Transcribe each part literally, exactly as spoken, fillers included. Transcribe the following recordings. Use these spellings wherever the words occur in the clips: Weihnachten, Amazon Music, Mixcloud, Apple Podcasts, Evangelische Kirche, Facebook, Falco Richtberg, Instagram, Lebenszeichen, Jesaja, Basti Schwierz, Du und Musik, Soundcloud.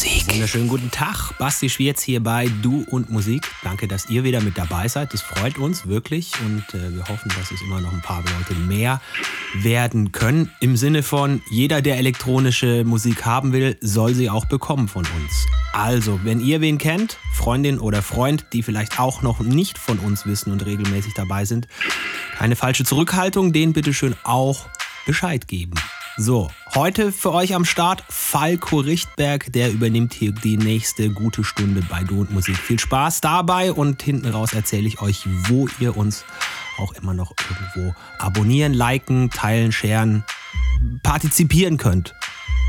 Musik. Wunderschönen guten Tag, Basti Schwierz hier bei Du und Musik. Danke, dass ihr wieder mit dabei seid. Das freut uns wirklich und äh, wir hoffen, dass es immer noch ein paar Leute mehr werden können. Im Sinne von, jeder, der elektronische Musik haben will, soll sie auch bekommen von uns. Also, wenn ihr wen kennt, Freundin oder Freund, die vielleicht auch noch nicht von uns wissen und regelmäßig dabei sind, keine falsche Zurückhaltung, denen bitteschön auch Bescheid geben. So, heute für euch am Start Falco Richtberg, der übernimmt hier die nächste gute Stunde bei Du und Musik. Viel Spaß dabei und hinten raus erzähle ich euch, wo ihr uns auch immer noch irgendwo abonnieren, liken, teilen, sharen, partizipieren könnt.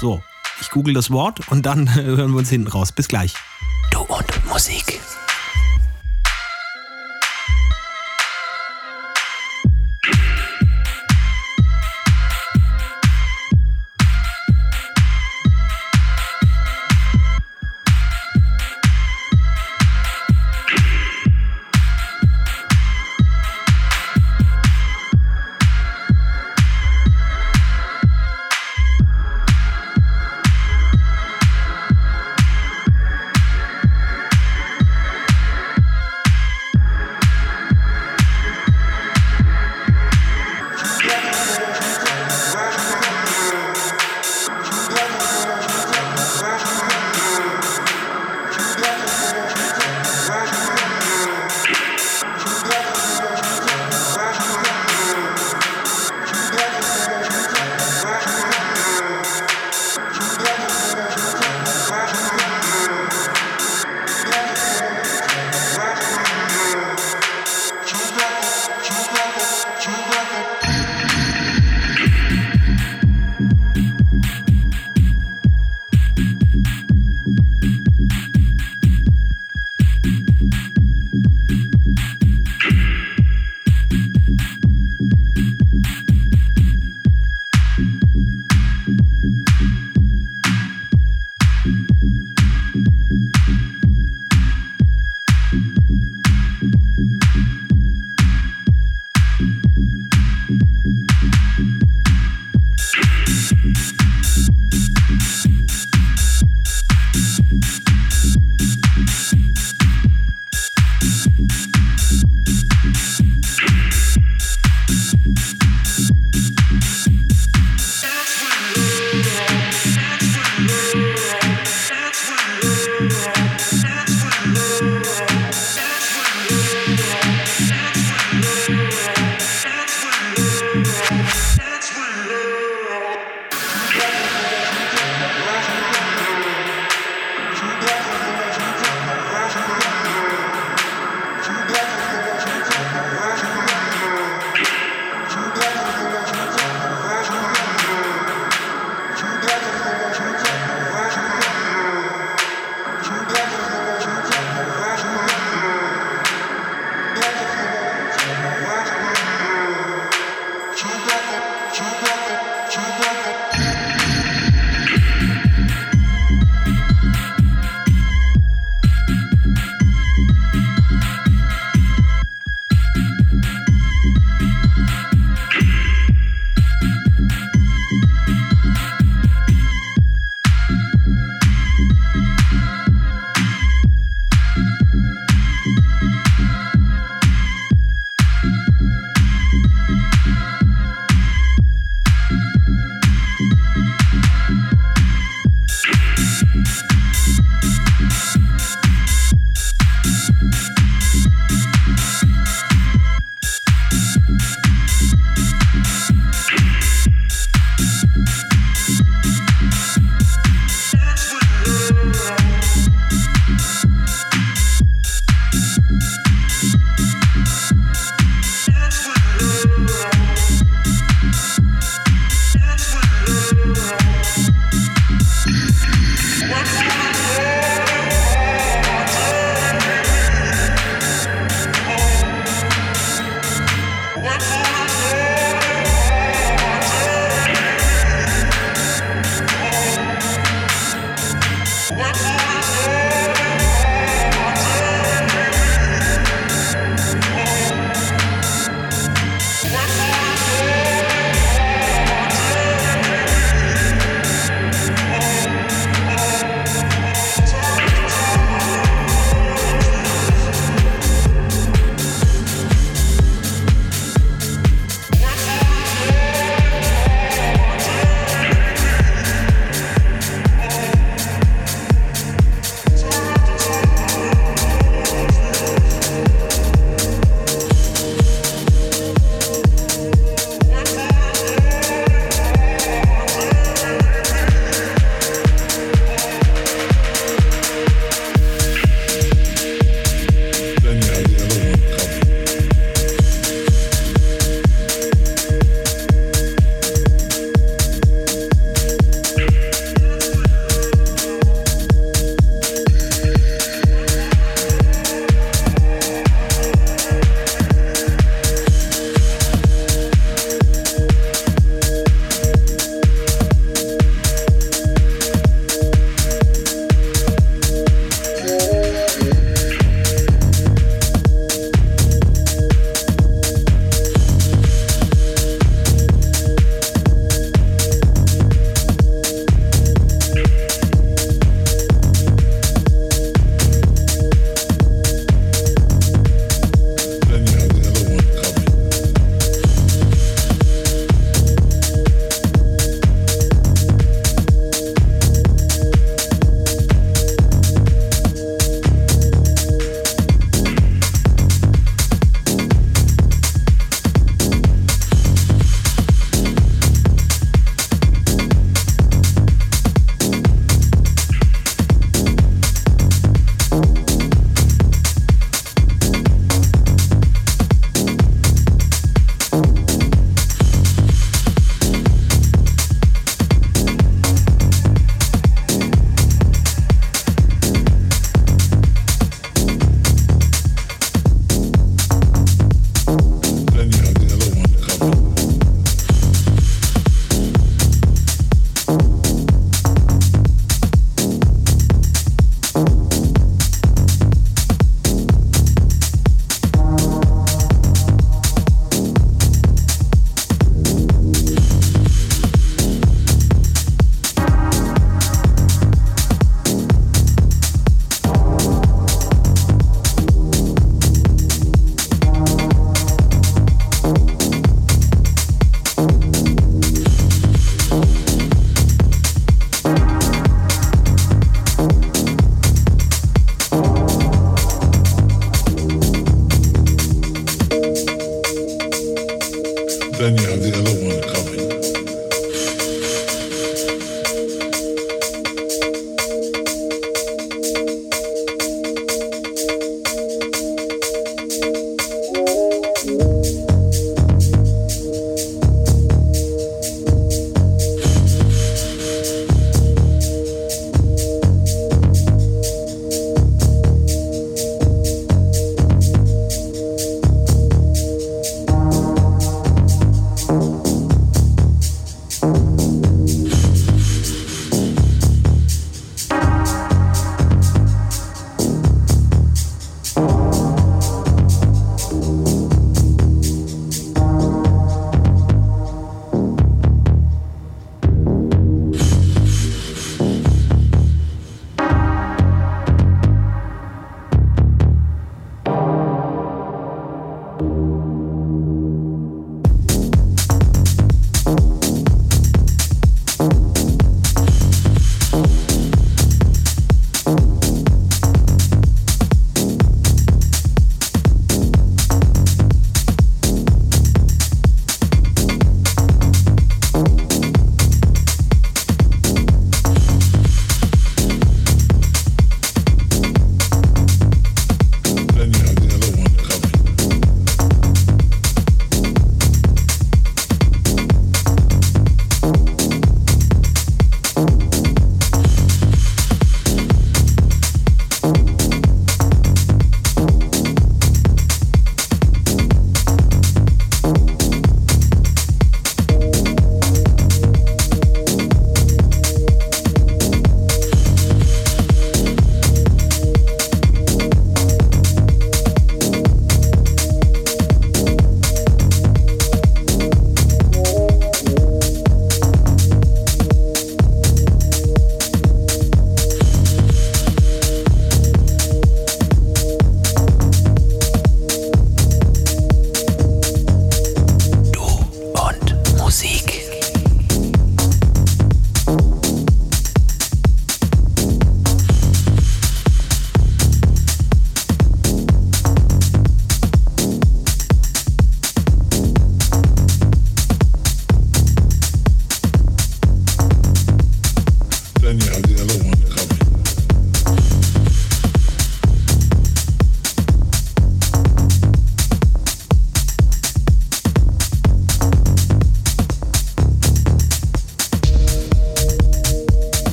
So, ich google das Wort und dann hören wir uns hinten raus. Bis gleich. Du und Musik.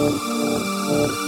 It's your mistake.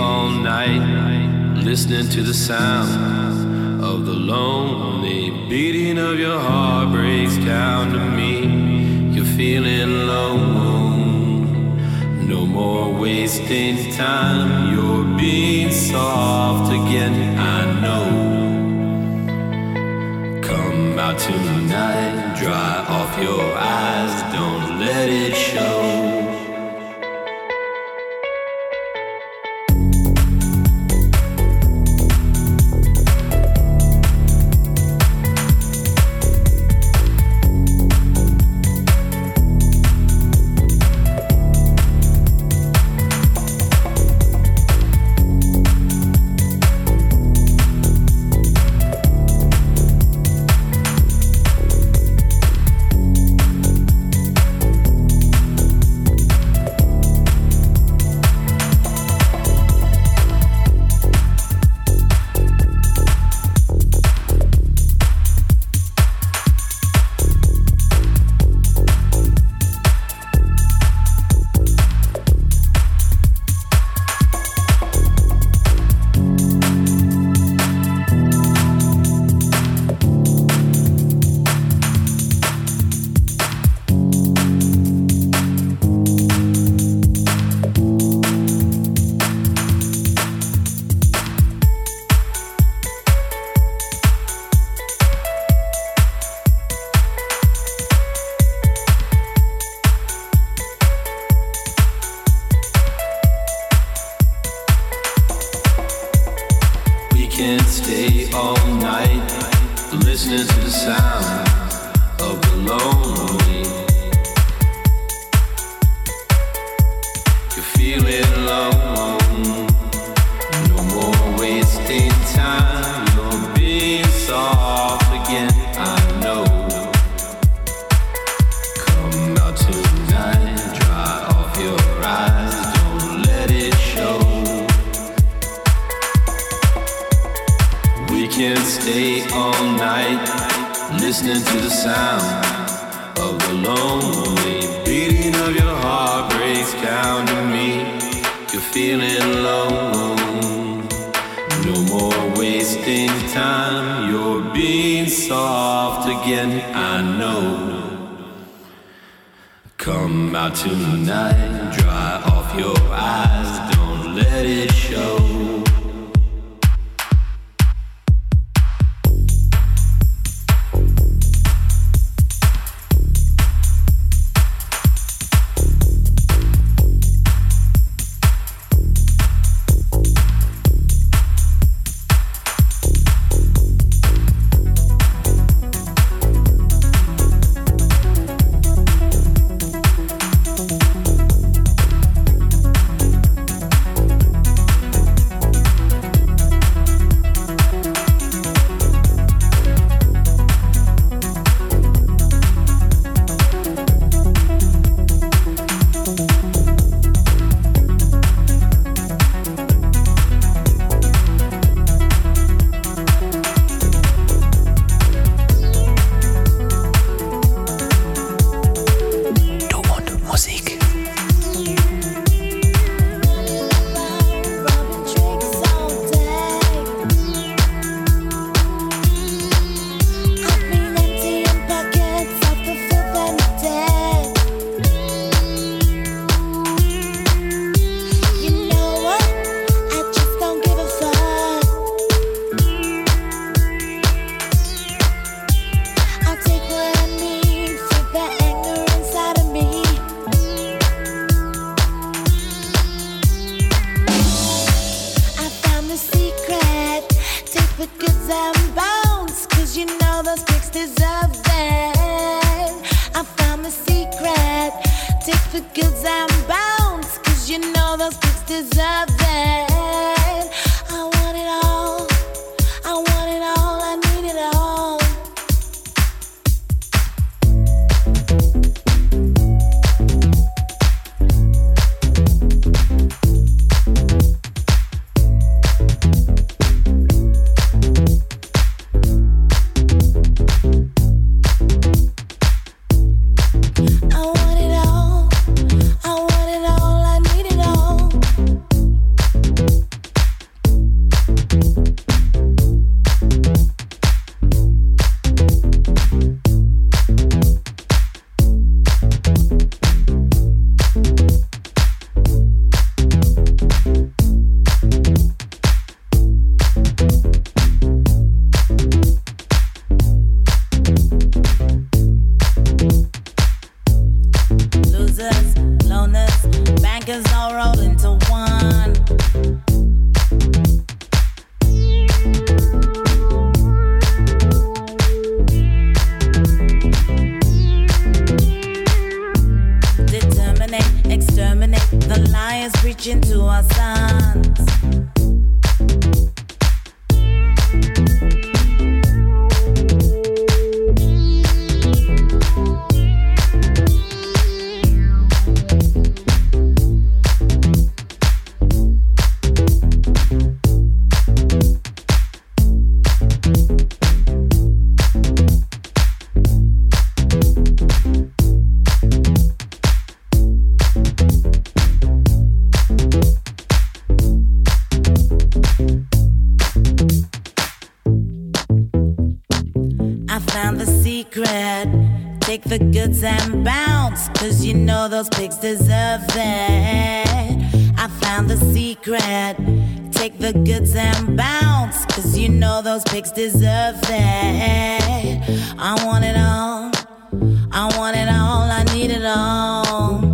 all night, listening to the sound of the lonely beating of your heart breaks down to me. You're feeling alone, no more wasting time. You're being soft again, I know. Come out tonight, dry off your eyes, don't let it show. of a secret. Take the goods and bounce, cause you know those pigs deserve it. I found the secret. Take the goods and bounce, cause you know those pigs deserve it. I want it all, I want it all, I need it all.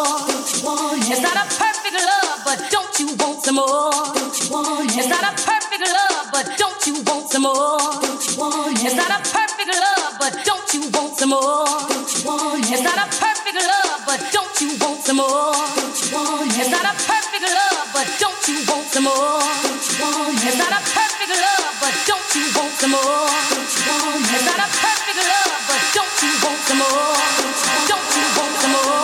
It's not a perfect love, but don't you want some more? It's not a perfect love, but don't you want some more? It's not a perfect love, but don't you want some more? It's not a perfect love, but don't you want some more? It's not a perfect love, but don't you want some more? It's not a perfect love, but don't you want some more? It's not a perfect love, but don't you want some more? Don't you want some more?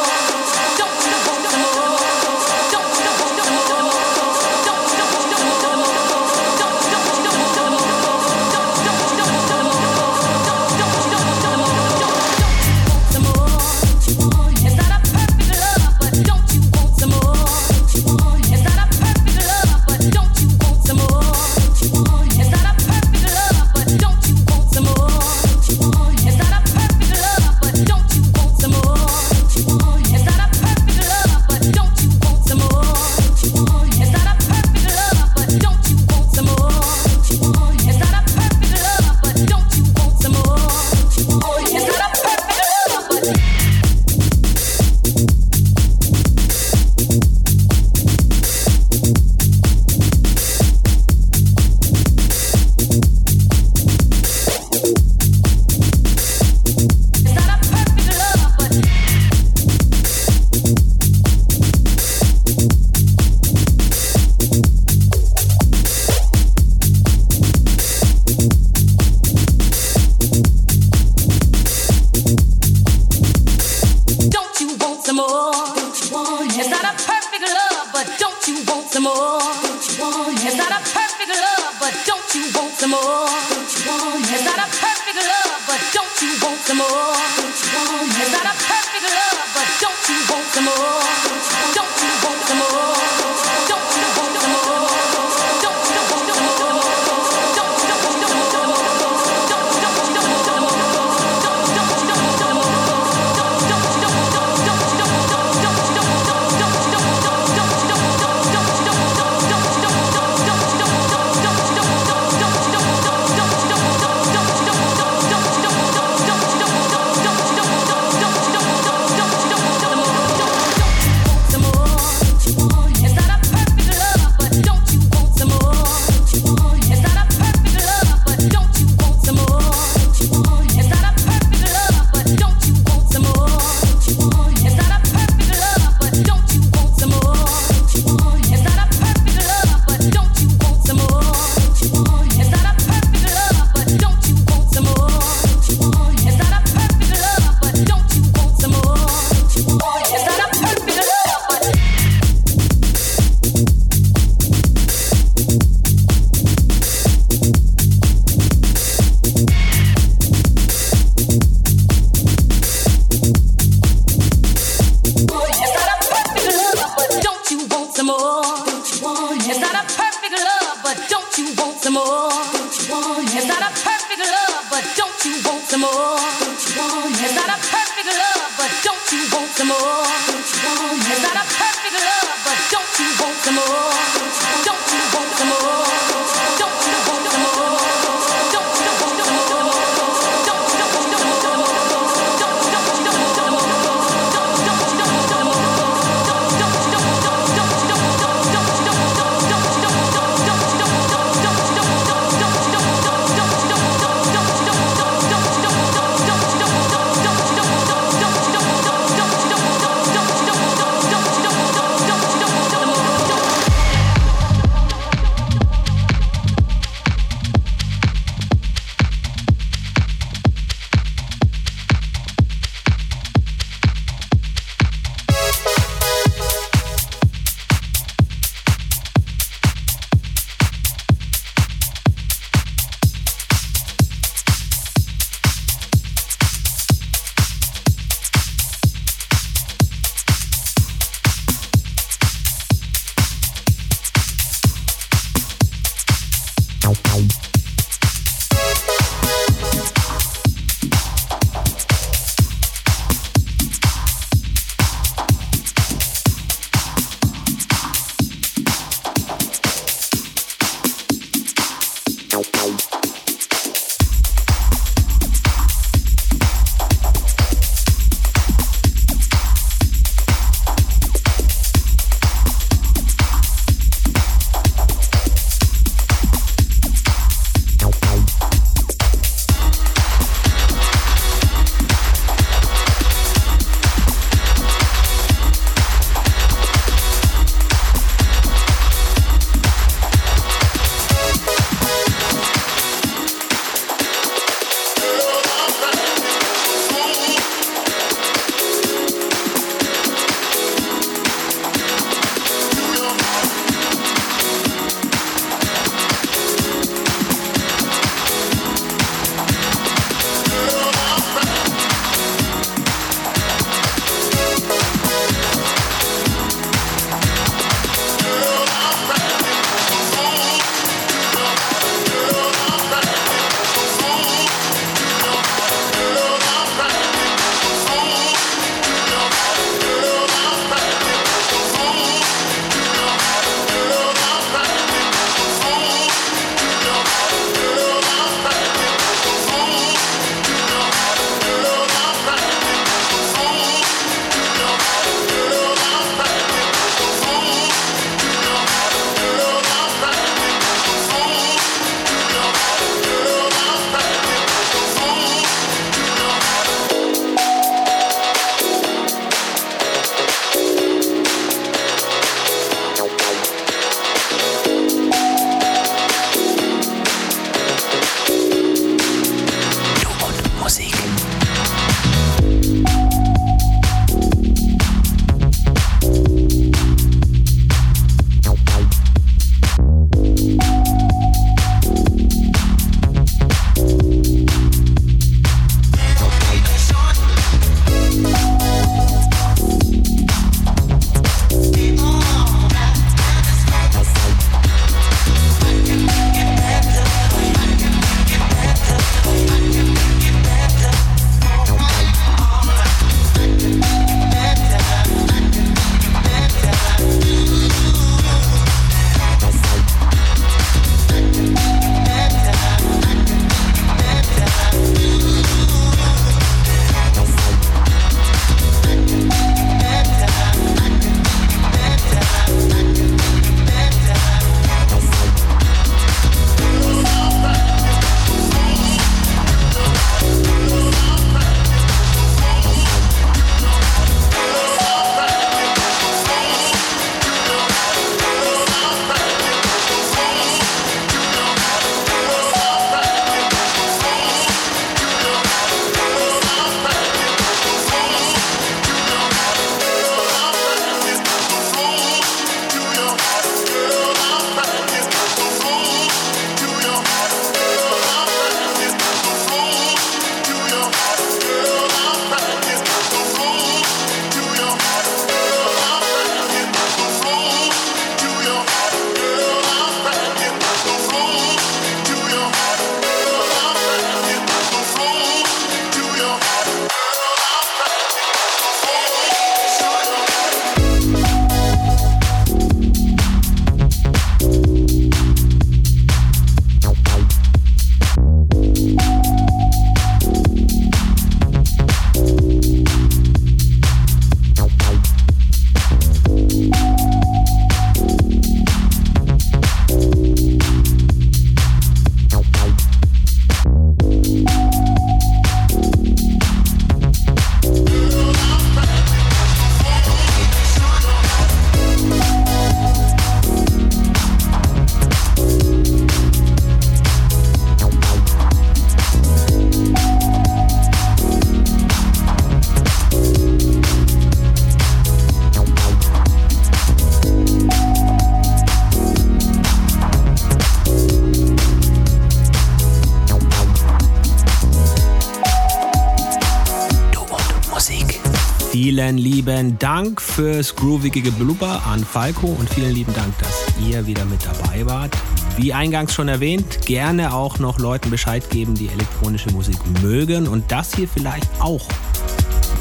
vielen lieben Dank fürs groovige Blubber an Falco und vielen lieben Dank, dass ihr wieder mit dabei wart. Wie eingangs schon erwähnt, gerne auch noch Leuten Bescheid geben, die elektronische Musik mögen und das hier vielleicht auch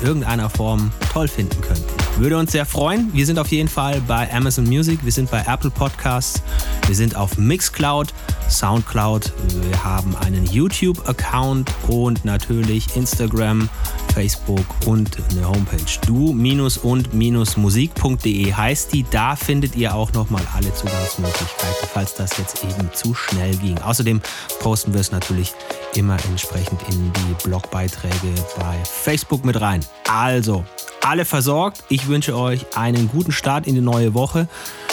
in irgendeiner Form toll finden könnten. Würde uns sehr freuen. Wir sind auf jeden Fall bei Amazon Music, wir sind bei Apple Podcasts, wir sind auf Mixcloud, Soundcloud, wir haben einen YouTube-Account und natürlich Instagram, Facebook und eine Homepage. du und Musik punkt de heißt die. Da findet ihr auch nochmal alle Zugangsmöglichkeiten, falls das jetzt eben zu schnell ging. Außerdem posten wir es natürlich immer entsprechend in die Blogbeiträge bei Facebook mit rein. Also, alle versorgt. Ich wünsche euch einen guten Start in die neue Woche.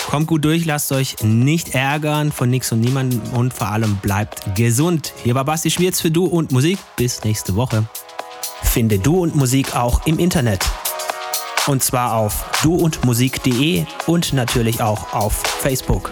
Kommt gut durch, lasst euch nicht ärgern von nichts und niemandem und vor allem bleibt gesund. Hier war Basti Schwierz für Du und Musik. Bis nächste Woche. Finde Du und Musik auch im Internet. Und zwar auf du und musik punkt de und natürlich auch auf Facebook.